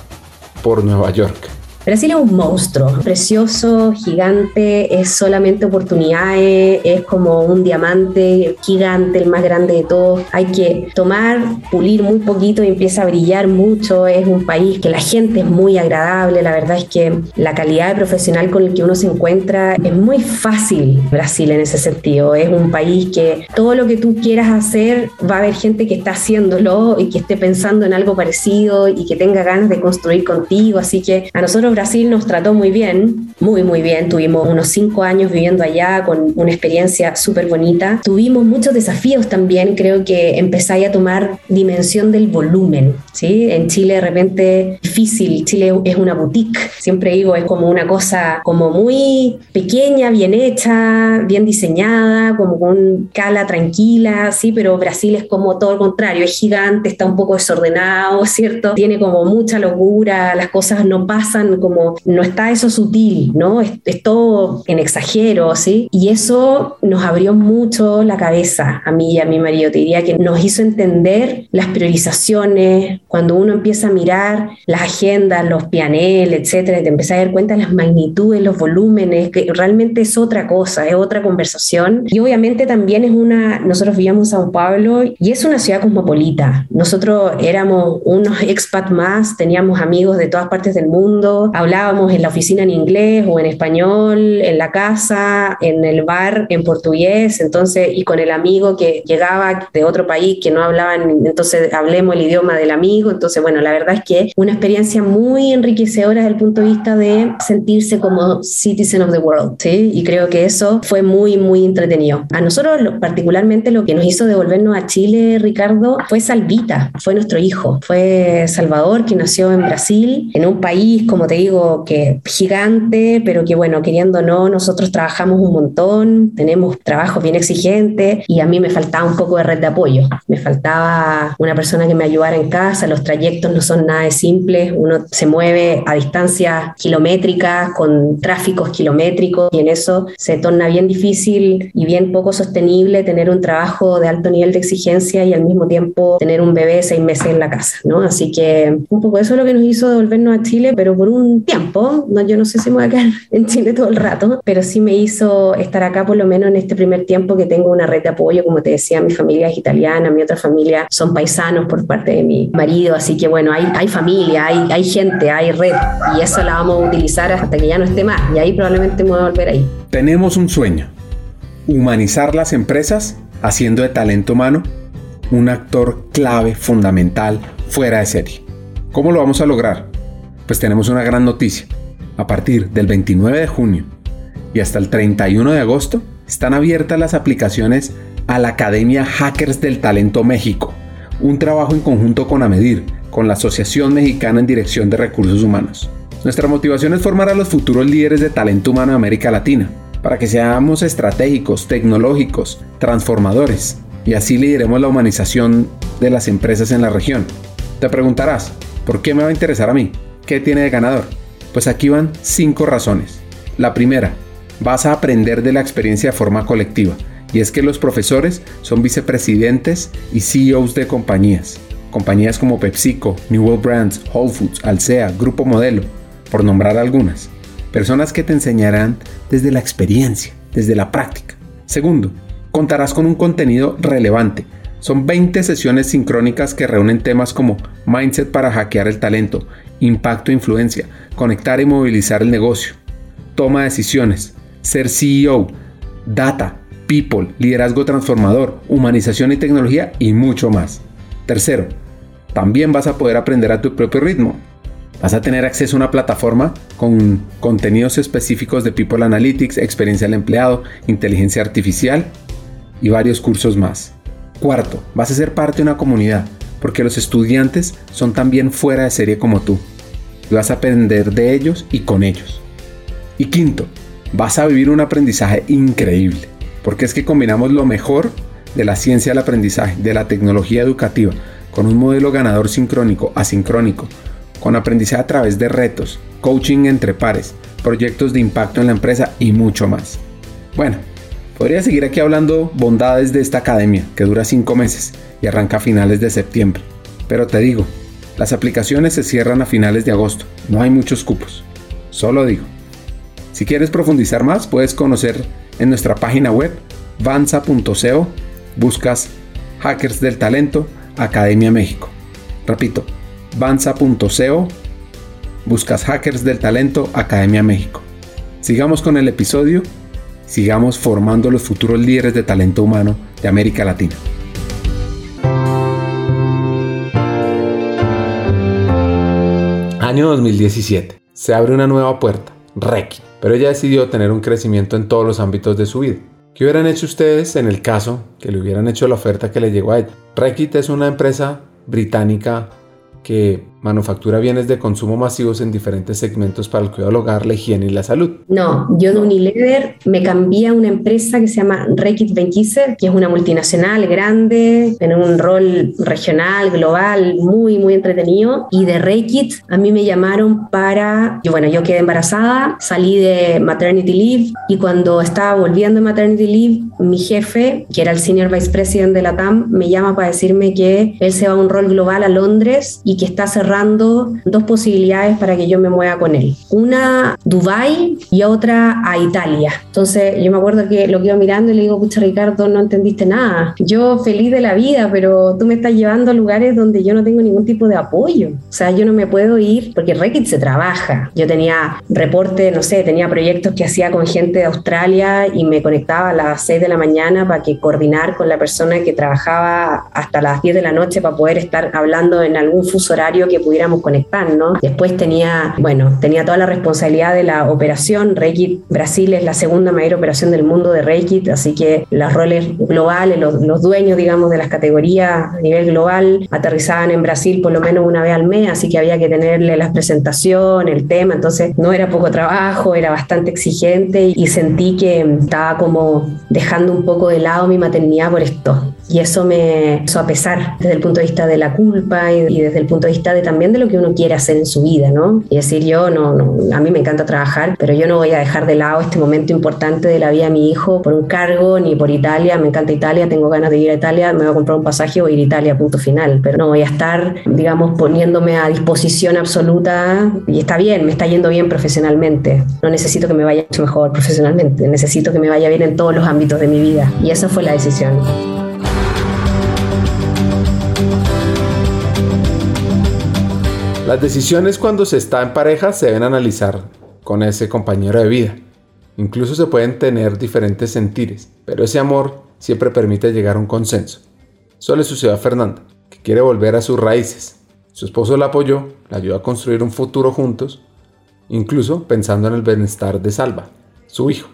por Nueva York. Brasil es un monstruo, precioso, gigante, es solamente oportunidades, es como un diamante gigante, el más grande de todos. Hay que tomar, pulir muy poquito y empieza a brillar mucho. Es un país que la gente es muy agradable, la verdad es que la calidad de profesional con el que uno se encuentra es muy fácil. Brasil en ese sentido, es un país que todo lo que tú quieras hacer va a haber gente que está haciéndolo y que esté pensando en algo parecido y que tenga ganas de construir contigo, así que a nosotros Brasil nos trató muy bien, muy muy bien. Tuvimos unos cinco años viviendo allá con una experiencia súper bonita. Tuvimos muchos desafíos también, creo que empezáis a tomar dimensión del volumen, ¿sí? En Chile de repente difícil, Chile es una boutique, siempre digo, es como una cosa como muy pequeña, bien hecha, bien diseñada, como con cala tranquila, ¿sí? Pero Brasil es como todo lo contrario, es gigante, está un poco desordenado, ¿cierto? Tiene como mucha locura, las cosas no pasan como, no está eso sutil, ¿no? Es, es todo en exagero, ¿sí? Y eso nos abrió mucho la cabeza a mí y a mi marido, te diría que nos hizo entender las priorizaciones, cuando uno empieza a mirar las agendas, los P and L, etcétera, te empiezas a dar cuenta de las magnitudes, los volúmenes, que realmente es otra cosa, es otra conversación. Y obviamente también es una, nosotros vivíamos en Sao Paulo y es una ciudad cosmopolita. Nosotros éramos unos expats más, teníamos amigos de todas partes del mundo, hablábamos en la oficina en inglés o en español, en la casa, en el bar, en portugués, entonces, y con el amigo que llegaba de otro país que no hablaban, entonces hablemos el idioma del amigo. Entonces, bueno, la verdad es que una experiencia muy enriquecedora desde el punto de vista de sentirse como citizen of the world, ¿sí? Y creo que eso fue muy, muy entretenido. A nosotros, particularmente, lo que nos hizo devolvernos a Chile, Ricardo, fue Salvita, fue nuestro hijo, fue Salvador, que nació en Brasil, en un país, como te digo, que gigante, pero que, bueno, queriendo o no, nosotros trabajamos un montón, tenemos trabajos bien exigentes y a mí me faltaba un poco de red de apoyo, me faltaba una persona que me ayudara en casa. Los trayectos no son nada de simples, uno se mueve a distancias kilométricas, con tráficos kilométricos, y en eso se torna bien difícil y bien poco sostenible tener un trabajo de alto nivel de exigencia y al mismo tiempo tener un bebé de seis meses en la casa, ¿no? Así que un poco eso es lo que nos hizo devolvernos a Chile, pero por un tiempo, no, yo no sé si me voy a quedar en Chile todo el rato, pero sí me hizo estar acá por lo menos en este primer tiempo, que tengo una red de apoyo, como te decía, mi familia es italiana, mi otra familia son paisanos por parte de mi marido, así que bueno, hay, hay familia, hay, hay gente, hay red, y esa la vamos a utilizar hasta que ya no esté más, y ahí probablemente me voy a volver ahí. Tenemos un sueño: humanizar las empresas, haciendo de talento humano un actor clave, fundamental, fuera de serie. ¿Cómo lo vamos a lograr? Pues tenemos una gran noticia. A partir del veintinueve de junio y hasta el treinta y uno de agosto están abiertas las aplicaciones a la Academia Hackers del Talento México, un trabajo en conjunto con AMEDIR, con la Asociación Mexicana en Dirección de Recursos Humanos. Nuestra motivación es formar a los futuros líderes de talento humano de América Latina, para que seamos estratégicos, tecnológicos, transformadores, y así lideremos la humanización de las empresas en la región. Te preguntarás, ¿por qué me va a interesar a mí? ¿Qué tiene de ganador? Pues aquí van cinco razones. La primera, vas a aprender de la experiencia de forma colectiva, y es que los profesores son vicepresidentes y C E Os de compañías. Compañías como PepsiCo, New World Brands, Whole Foods, Alsea, Grupo Modelo, por nombrar algunas. Personas que te enseñarán desde la experiencia, desde la práctica. Segundo, contarás con un contenido relevante. Son veinte sesiones sincrónicas que reúnen temas como mindset para hackear el talento, impacto e influencia, conectar y movilizar el negocio, toma de decisiones, ser C E O, data, people, liderazgo transformador, humanización y tecnología, y mucho más. Tercero, también vas a poder aprender a tu propio ritmo. Vas a tener acceso a una plataforma con contenidos específicos de People Analytics, experiencia del empleado, inteligencia artificial y varios cursos más. Cuarto, vas a ser parte de una comunidad, porque los estudiantes son también fuera de serie como tú. Y vas a aprender de ellos y con ellos. Y quinto, vas a vivir un aprendizaje increíble, porque es que combinamos lo mejor de la ciencia del aprendizaje, de la tecnología educativa, con un modelo ganador sincrónico, asincrónico, con aprendizaje a través de retos, coaching entre pares, proyectos de impacto en la empresa y mucho más. Bueno, podría seguir aquí hablando bondades de esta academia, que dura cinco meses y arranca a finales de septiembre. Pero te digo, las aplicaciones se cierran a finales de agosto, no hay muchos cupos, solo digo. Si quieres profundizar más, puedes conocer en nuestra página web vanza punto co, buscas Hackers del Talento Academia México. Repito, vanza punto co, buscas Hackers del Talento Academia México. Sigamos con el episodio, sigamos formando los futuros líderes de talento humano de América Latina. Año dos mil diecisiete, se abre una nueva puerta, Reckitt, pero ella decidió tener un crecimiento en todos los ámbitos de su vida. ¿Qué hubieran hecho ustedes en el caso que le hubieran hecho la oferta que le llegó a ella? Reckitt es una empresa británica que manufactura bienes de consumo masivos en diferentes segmentos para el cuidado del hogar, la higiene y la salud. No, yo de Unilever me cambié a una empresa que se llama Reckitt Benkiser, que es una multinacional grande, tiene un rol regional, global, muy, muy entretenido. Y de Reckitt a mí me llamaron para... Yo, bueno, yo quedé embarazada, salí de maternity leave, y cuando estaba volviendo de maternity leave, mi jefe, que era el senior vice president de la T A M, me llama para decirme que él se va a un rol global a Londres y que está cerrado cerrando dos posibilidades para que yo me mueva con él. Una Dubái y otra a Italia. Entonces yo me acuerdo que lo quedo mirando y le digo, pucha Ricardo, no entendiste nada. Yo feliz de la vida, pero tú me estás llevando a lugares donde yo no tengo ningún tipo de apoyo. O sea, yo no me puedo ir porque Reckitt se trabaja. Yo tenía reporte, no sé, tenía proyectos que hacía con gente de Australia y me conectaba a las seis de la mañana para que coordinar con la persona que trabajaba hasta las diez de la noche para poder estar hablando en algún fuso horario que pudiéramos conectar, ¿no? Después tenía, bueno, tenía toda la responsabilidad de la operación. Reckitt Brasil es la segunda mayor operación del mundo de Reckitt, así que los roles globales, los, los dueños, digamos, de las categorías a nivel global aterrizaban en Brasil por lo menos una vez al mes, así que había que tenerle las presentaciones, el tema, entonces no era poco trabajo, era bastante exigente y sentí que estaba como dejando un poco de lado mi maternidad por esto. Y eso me hizo a pesar desde el punto de vista de la culpa y desde el punto de vista de, también de lo que uno quiere hacer en su vida, ¿no? Y decir, yo no, no, a mí me encanta trabajar, pero yo no voy a dejar de lado este momento importante de la vida de mi hijo por un cargo ni por Italia. Me encanta Italia, tengo ganas de ir a Italia, me voy a comprar un pasaje o ir a Italia, punto final. Pero no voy a estar, digamos, poniéndome a disposición absoluta y está bien, me está yendo bien profesionalmente. No necesito que me vaya mucho mejor profesionalmente, necesito que me vaya bien en todos los ámbitos de mi vida. Y esa fue la decisión. Las decisiones cuando se está en pareja se deben analizar con ese compañero de vida. Incluso se pueden tener diferentes sentires, pero ese amor siempre permite llegar a un consenso. Eso le sucedió a Fernanda, que quiere volver a sus raíces. Su esposo la apoyó, la ayudó a construir un futuro juntos, incluso pensando en el bienestar de Salva, su hijo.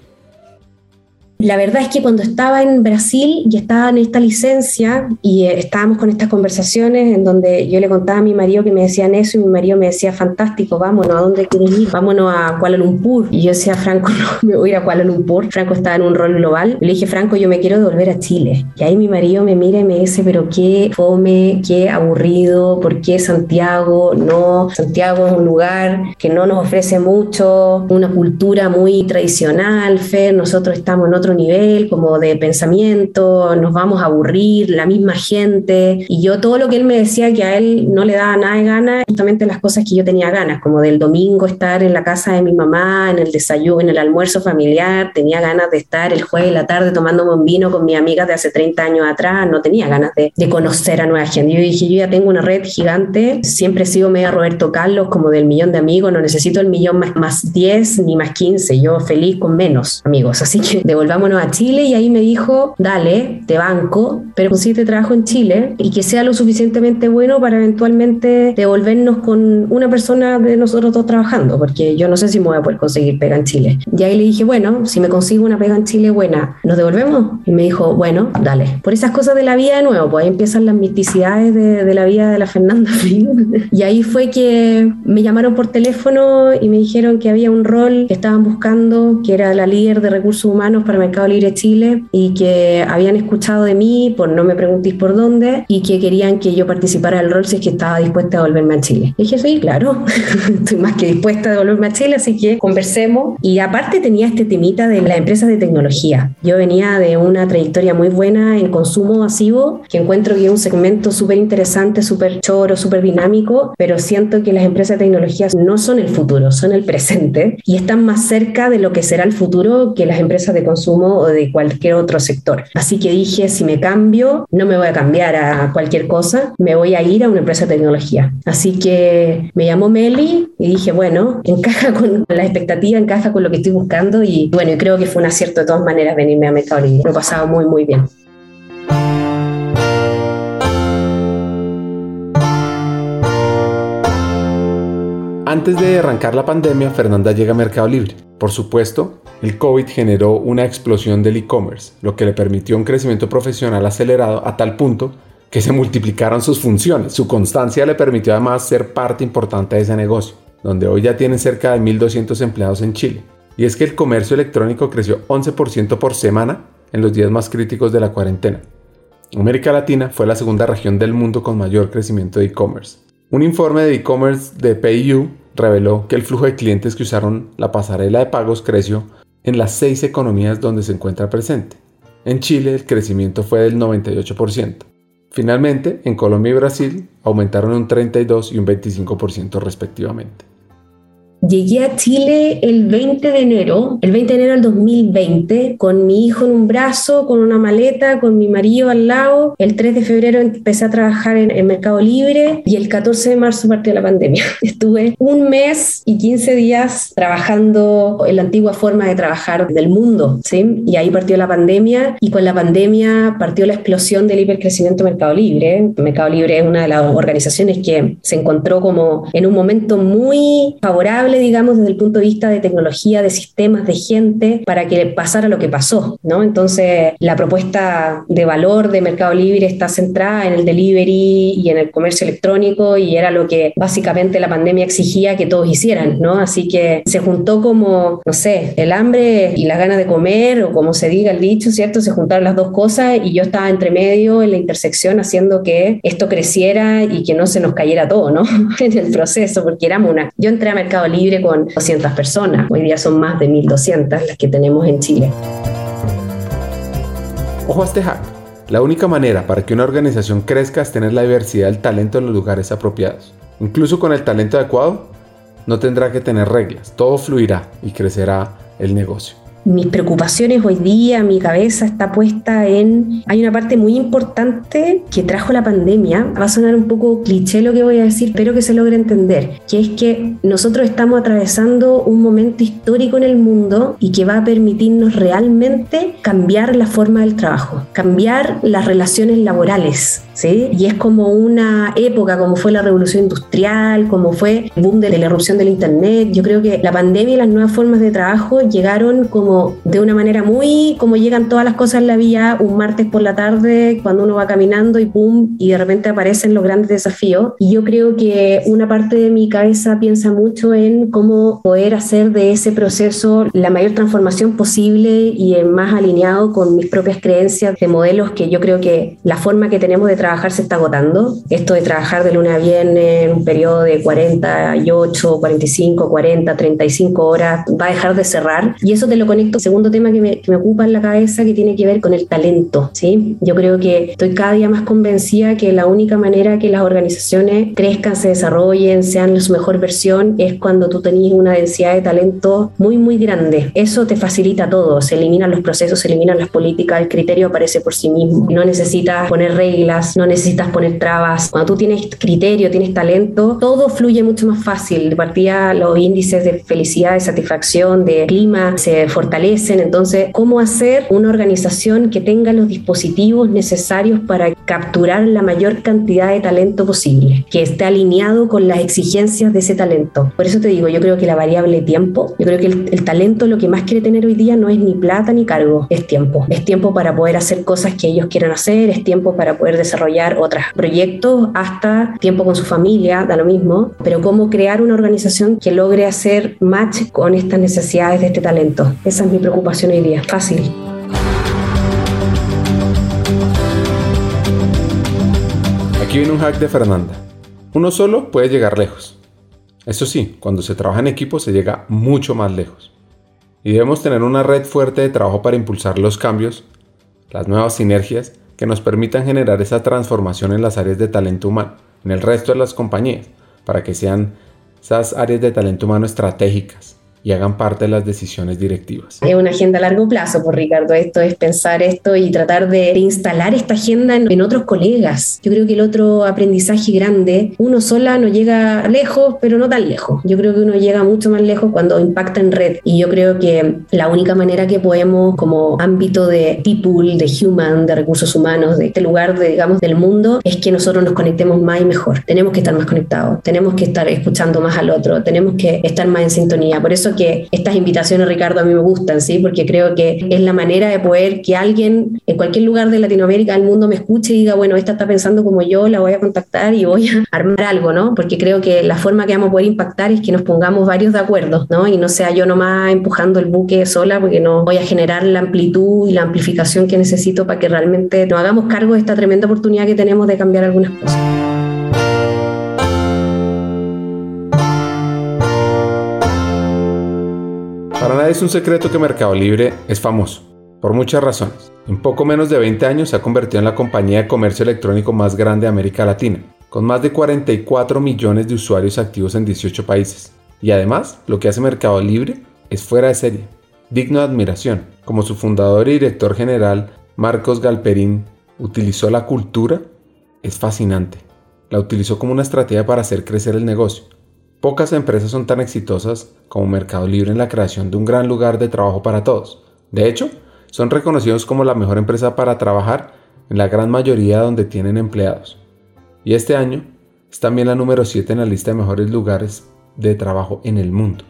La verdad es que cuando estaba en Brasil y estaba en esta licencia y estábamos con estas conversaciones en donde yo le contaba a mi marido que me decían eso y mi marido me decía, fantástico, vámonos, ¿a dónde quieres ir? Vámonos a Kuala Lumpur. Y yo decía, Franco, no, me voy a ir a Kuala Lumpur. Franco estaba en un rol global. Le dije, Franco, yo me quiero devolver a Chile. Y ahí mi marido me mira y me dice, pero qué fome, qué aburrido, ¿por qué Santiago? No, Santiago es un lugar que no nos ofrece mucho, una cultura muy tradicional, Fer, nosotros estamos en otro nivel, como de pensamiento, nos vamos a aburrir, la misma gente. Y yo todo lo que él me decía que a él no le daba nada de ganas, justamente las cosas que yo tenía ganas, como del domingo estar en la casa de mi mamá, en el desayuno, en el almuerzo familiar, tenía ganas de estar el jueves de la tarde tomándome un vino con mis amigas de hace treinta años atrás, no tenía ganas de, de conocer a nueva gente. Yo dije, yo ya tengo una red gigante, siempre he sido media Roberto Carlos, como del millón de amigos, no necesito el millón más, más diez ni más quince, yo feliz con menos amigos, así que devolvamos vámonos a Chile. Y ahí me dijo, dale, te banco, pero consíguete trabajo en Chile y que sea lo suficientemente bueno para eventualmente devolvernos con una persona de nosotros dos trabajando, porque yo no sé si me voy a poder conseguir pega en Chile. Y ahí le dije, bueno, si me consigo una pega en Chile buena, ¿nos devolvemos? Y me dijo, bueno, dale. Por esas cosas de la vida de nuevo, pues ahí empiezan las misticidades de, de la vida de la Fernanda Flynn. Y ahí fue que me llamaron por teléfono y me dijeron que había un rol que estaban buscando, que era la líder de recursos humanos para Mercado Libre Chile y que habían escuchado de mí, por no me preguntéis por dónde, y que querían que yo participara del rol si es que estaba dispuesta a volverme a Chile. Y dije, sí, claro, estoy más que dispuesta a volverme a Chile, así que conversemos. Y aparte tenía este temita de las empresas de tecnología. Yo venía de una trayectoria muy buena en consumo masivo, que encuentro que es un segmento súper interesante, súper choro, súper dinámico, pero siento que las empresas de tecnología no son el futuro, son el presente y están más cerca de lo que será el futuro que las empresas de consumo o de cualquier otro sector. Así que dije, si me cambio, no me voy a cambiar a cualquier cosa, me voy a ir a una empresa de tecnología. Así que me llamó Meli y dije, bueno, encaja con la expectativa, encaja con lo que estoy buscando y bueno, creo que fue un acierto de todas maneras venirme a Mercado Libre. Lo he pasado muy, muy bien. Antes de arrancar la pandemia, Fernanda llega a Mercado Libre. Por supuesto, el COVID generó una explosión del e-commerce, lo que le permitió un crecimiento profesional acelerado a tal punto que se multiplicaron sus funciones. Su constancia le permitió además ser parte importante de ese negocio, donde hoy ya tienen cerca de mil doscientos empleados en Chile. Y es que el comercio electrónico creció once por ciento por semana en los días más críticos de la cuarentena. América Latina fue la segunda región del mundo con mayor crecimiento de e-commerce. Un informe de e-commerce de PayU reveló que el flujo de clientes que usaron la pasarela de pagos creció en las seis economías donde se encuentra presente. En Chile el crecimiento fue del noventa y ocho por ciento, Finalmente, en Colombia y Brasil aumentaron un treinta y dos por ciento y un veinticinco por ciento respectivamente. Llegué a Chile el veinte de enero del dos mil veinte, con mi hijo en un brazo, con una maleta, con mi marido al lado. El tres de febrero empecé a trabajar en, en Mercado Libre y el catorce de marzo partió la pandemia. Estuve un mes y quince días trabajando en la antigua forma de trabajar del mundo, ¿sí? Y ahí partió la pandemia, y con la pandemia partió la explosión del hipercrecimiento de Mercado Libre. Mercado Libre es una de las organizaciones que se encontró como en un momento muy favorable, digamos, desde el punto de vista de tecnología, de sistemas, de gente, para que pasara lo que pasó, ¿no? Entonces, la propuesta de valor de Mercado Libre está centrada en el delivery y en el comercio electrónico, y era lo que básicamente la pandemia exigía que todos hicieran, ¿no? Así que se juntó como, no sé, el hambre y las ganas de comer, o como se diga el dicho, ¿cierto? Se juntaron las dos cosas, y yo estaba entre medio, en la intersección, haciendo que esto creciera y que no se nos cayera todo, ¿no? En el proceso, porque éramos una... Yo entré a Mercado Libre Libre con doscientas personas. Hoy día son más de mil doscientas las que tenemos en Chile. Ojo a este hack. La única manera para que una organización crezca es tener la diversidad del talento en los lugares apropiados. Incluso con el talento adecuado, no tendrá que tener reglas. Todo fluirá y crecerá el negocio. Mis preocupaciones hoy día, mi cabeza está puesta en... Hay una parte muy importante que trajo la pandemia. Va a sonar un poco cliché lo que voy a decir, pero que se logre entender, que es que nosotros estamos atravesando un momento histórico en el mundo y que va a permitirnos realmente cambiar la forma del trabajo, cambiar las relaciones laborales, ¿sí? Y es como una época, como fue la revolución industrial, como fue el boom de la irrupción del internet. Yo creo que la pandemia y las nuevas formas de trabajo llegaron como de una manera muy, como llegan todas las cosas en la vida un martes por la tarde cuando uno va caminando y pum, y de repente aparecen los grandes desafíos. Y yo creo que una parte de mi cabeza piensa mucho en cómo poder hacer de ese proceso la mayor transformación posible y más alineado con mis propias creencias de modelos, que yo creo que la forma que tenemos de trabajar se está agotando. Esto de trabajar de lunes a viernes en un periodo de cuarenta y ocho, cuarenta y cinco, cuarenta, treinta y cinco horas va a dejar de cerrar, y eso te lo conecto. Segundo tema que me, que me ocupa en la cabeza, que tiene que ver con el talento, ¿sí? Yo creo que estoy cada día más convencida que la única manera que las organizaciones crezcan, se desarrollen, sean su mejor versión, es cuando tú tenés una densidad de talento muy muy grande. Eso te facilita todo, se eliminan los procesos, se eliminan las políticas, el criterio aparece por sí mismo, no necesitas poner reglas, no necesitas poner trabas. Cuando tú tienes criterio, tienes talento, todo fluye mucho más fácil. De partida, los índices de felicidad, de satisfacción, de clima, se fortalecen fortalecen. Entonces, ¿cómo hacer una organización que tenga los dispositivos necesarios para capturar la mayor cantidad de talento posible, que esté alineado con las exigencias de ese talento? Por eso te digo, yo creo que la variable tiempo, yo creo que el, el talento lo que más quiere tener hoy día no es ni plata ni cargo, es tiempo. Es tiempo para poder hacer cosas que ellos quieran hacer, es tiempo para poder desarrollar otros proyectos, hasta tiempo con su familia, da lo mismo. Pero ¿cómo crear una organización que logre hacer match con estas necesidades de este talento? Esa es mi preocupación hoy día. Fácil. Aquí viene un hack de Fernanda. Uno solo puede llegar lejos. Eso sí, cuando se trabaja en equipo se llega mucho más lejos. Y debemos tener una red fuerte de trabajo para impulsar los cambios, las nuevas sinergias que nos permitan generar esa transformación en las áreas de talento humano, en el resto de las compañías, para que sean esas áreas de talento humano estratégicas y hagan parte de las decisiones directivas. Es una agenda a largo plazo, por Ricardo. Esto es pensar esto y tratar de instalar esta agenda en, en otros colegas. Yo creo que el otro aprendizaje grande, uno sola no llega lejos, pero no tan lejos. Yo creo que uno llega mucho más lejos cuando impacta en red. Y yo creo que la única manera que podemos, como ámbito de people, de human, de recursos humanos, de este lugar, de, digamos, del mundo, es que nosotros nos conectemos más y mejor. Tenemos que estar más conectados, tenemos que estar escuchando más al otro, tenemos que estar más en sintonía. Por eso que estas invitaciones, Ricardo, a mí me gustan, ¿sí? Porque creo que es la manera de poder que alguien en cualquier lugar de Latinoamérica, del mundo, me escuche y diga, bueno, esta está pensando como yo, la voy a contactar y voy a armar algo, ¿no? Porque creo que la forma que vamos a poder impactar es que nos pongamos varios de acuerdo, ¿no? Y no sea yo nomás empujando el buque sola, porque no voy a generar la amplitud y la amplificación que necesito para que realmente nos hagamos cargo de esta tremenda oportunidad que tenemos de cambiar algunas cosas. Para nadie es un secreto que Mercado Libre es famoso, por muchas razones, En poco menos de veinte años se ha convertido en la compañía de comercio electrónico más grande de América Latina, con más de cuarenta y cuatro millones de usuarios activos en dieciocho países. Y además, lo que hace Mercado Libre es fuera de serie, digno de admiración, como su fundador y director general, Marcos Galperín, utilizó la cultura, es fascinante. La utilizó como una estrategia para hacer crecer el negocio. Pocas empresas son tan exitosas como Mercado Libre en la creación de un gran lugar de trabajo para todos. De hecho, son reconocidos como la mejor empresa para trabajar en la gran mayoría donde tienen empleados. Y este año es también la número siete en la lista de mejores lugares de trabajo en el mundo.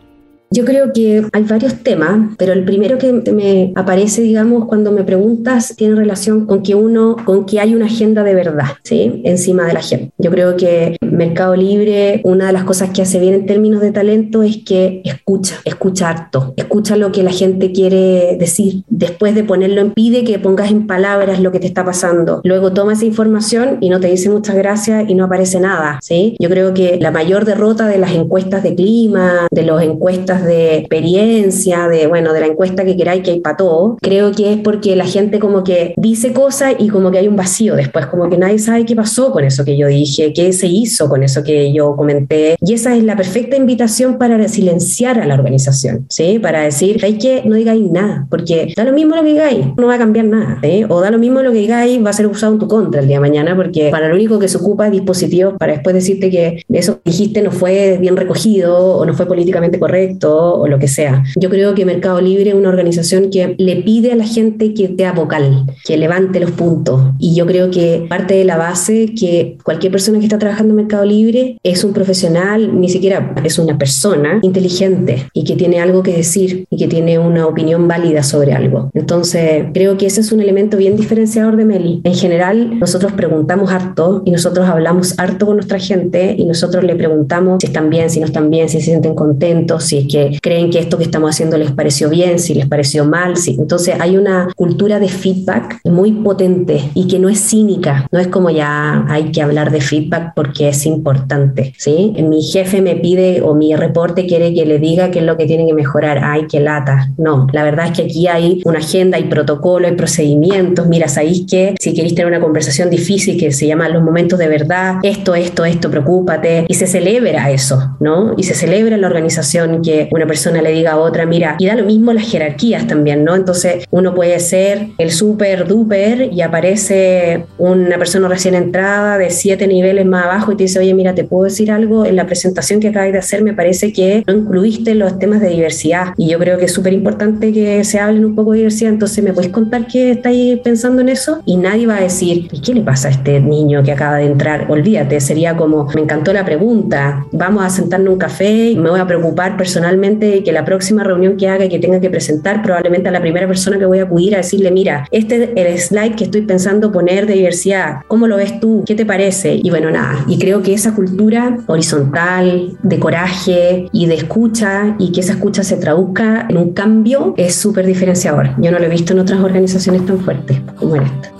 Yo creo que hay varios temas, pero el primero que me aparece, digamos, cuando me preguntas, tiene relación con que uno, con que hay una agenda de verdad, ¿sí?, encima de la gente. Yo creo que Mercado Libre, una de las cosas que hace bien en términos de talento es que escucha, escucha harto, escucha lo que la gente quiere decir. Después de ponerlo en pie, que pongas en palabras lo que te está pasando. Luego toma esa información y no te dice muchas gracias y no aparece nada, ¿sí? Yo creo que la mayor derrota de las encuestas de clima, de las encuestas de experiencia, de bueno, de la encuesta que queráis que hay para todo, creo que es porque la gente como que dice cosas y como que hay un vacío después, como que nadie sabe qué pasó con eso que yo dije, qué se hizo con eso que yo comenté, y esa es la perfecta invitación para silenciar a la organización, ¿sí? Para decir, hay que no digáis nada, porque da lo mismo lo que digáis, no va a cambiar nada, ¿sí? O da lo mismo lo que digáis, va a ser usado en tu contra el día de mañana, porque para lo único que se ocupa es dispositivos para después decirte que eso que dijiste no fue bien recogido o no fue políticamente correcto o lo que sea. Yo creo que Mercado Libre es una organización que le pide a la gente que sea vocal, que levante los puntos, y yo creo que parte de la base que cualquier persona que está trabajando en Mercado Libre es un profesional, ni siquiera es una persona inteligente y que tiene algo que decir y que tiene una opinión válida sobre algo. Entonces creo que ese es un elemento bien diferenciador de Meli. En general nosotros preguntamos harto y nosotros hablamos harto con nuestra gente y nosotros le preguntamos si están bien, si no están bien, si se sienten contentos, si es que creen que esto que estamos haciendo les pareció bien, si les pareció mal, si. Entonces hay una cultura de feedback muy potente y que no es cínica, no es como ya hay que hablar de feedback porque es importante, ¿sí? Mi jefe me pide o mi reporte quiere que le diga qué es lo que tienen que mejorar, ay, qué lata. No, la verdad es que aquí hay una agenda, hay protocolo, hay procedimientos. Mira, sabéis que si queréis tener una conversación difícil que se llama los momentos de verdad, esto, esto, esto, preocúpate, y se celebra eso, ¿no? Y se celebra la organización que una persona le diga a otra, mira, y da lo mismo las jerarquías también, ¿no? Entonces uno puede ser el super duper y aparece una persona recién entrada de siete niveles más abajo y te dice, oye, mira, ¿te puedo decir algo? En la presentación que acabas de hacer me parece que no incluiste los temas de diversidad, y yo creo que es súper importante que se hablen un poco de diversidad, entonces ¿me puedes contar qué estáis pensando en eso? Y nadie va a decir, ¿y qué le pasa a este niño que acaba de entrar? Olvídate, sería como, me encantó la pregunta, vamos a sentarnos un café y me voy a preocupar personalmente y que la próxima reunión que haga y que tenga que presentar, probablemente a la primera persona que voy a acudir a decirle, mira, este es el slide que estoy pensando poner de diversidad, ¿cómo lo ves tú? ¿Qué te parece? Y bueno, nada, y creo que esa cultura horizontal, de coraje y de escucha, y que esa escucha se traduzca en un cambio, es súper diferenciador. Yo no lo he visto en otras organizaciones tan fuertes como en esta.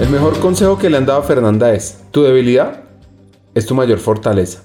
El mejor consejo que le han dado a Fernanda es, tu debilidad es tu mayor fortaleza.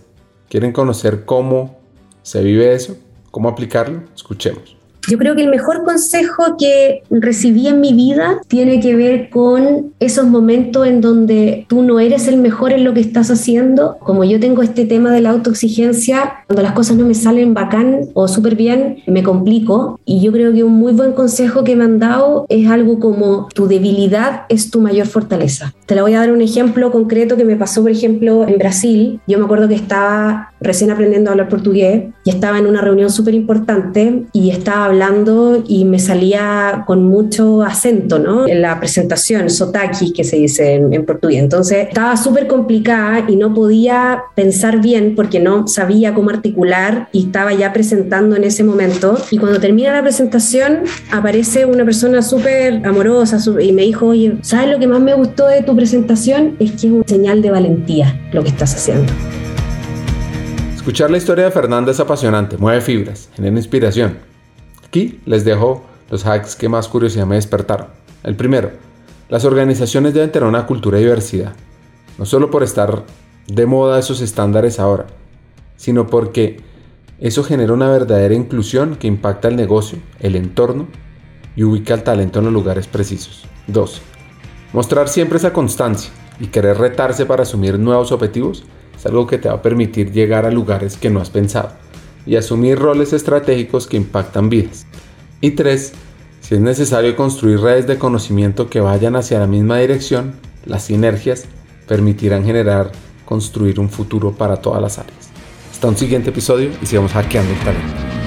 ¿Quieren conocer cómo se vive eso? ¿Cómo aplicarlo? Escuchemos. Yo creo que el mejor consejo que recibí en mi vida tiene que ver con esos momentos en donde tú no eres el mejor en lo que estás haciendo. Como yo tengo este tema de la autoexigencia, cuando las cosas no me salen bacán o súper bien, me complico. Y yo creo que un muy buen consejo que me han dado es algo como, tu debilidad es tu mayor fortaleza. Te la voy a dar un ejemplo concreto que me pasó, por ejemplo, en Brasil. Yo me acuerdo que estaba recién aprendiendo a hablar portugués y estaba en una reunión súper importante y estaba hablando y me salía con mucho acento, ¿no? En la presentación, sotaque, que se dice en, en portugués. Entonces estaba súper complicada y no podía pensar bien porque no sabía cómo articular y estaba ya presentando en ese momento. Y cuando termina la presentación aparece una persona súper amorosa y me dijo, oye, ¿sabes lo que más me gustó de tu presentación? Es que es un señal de valentía lo que estás haciendo. Escuchar la historia de Fernanda es apasionante, mueve fibras, genera inspiración. Aquí les dejo los hacks que más curiosidad me despertaron. El primero, las organizaciones deben tener una cultura de diversidad, no solo por estar de moda esos estándares ahora, sino porque Eso genera una verdadera inclusión que impacta el negocio, el entorno y ubica al talento en los lugares precisos. dos. Mostrar siempre esa constancia y querer retarse para asumir nuevos objetivos es algo que te va a permitir llegar a lugares que no has pensado y asumir roles estratégicos que impactan vidas. Y tres, si es necesario construir redes de conocimiento que vayan hacia la misma dirección, las sinergias permitirán generar, construir un futuro para todas las áreas. Hasta un siguiente episodio y sigamos hackeando el talento.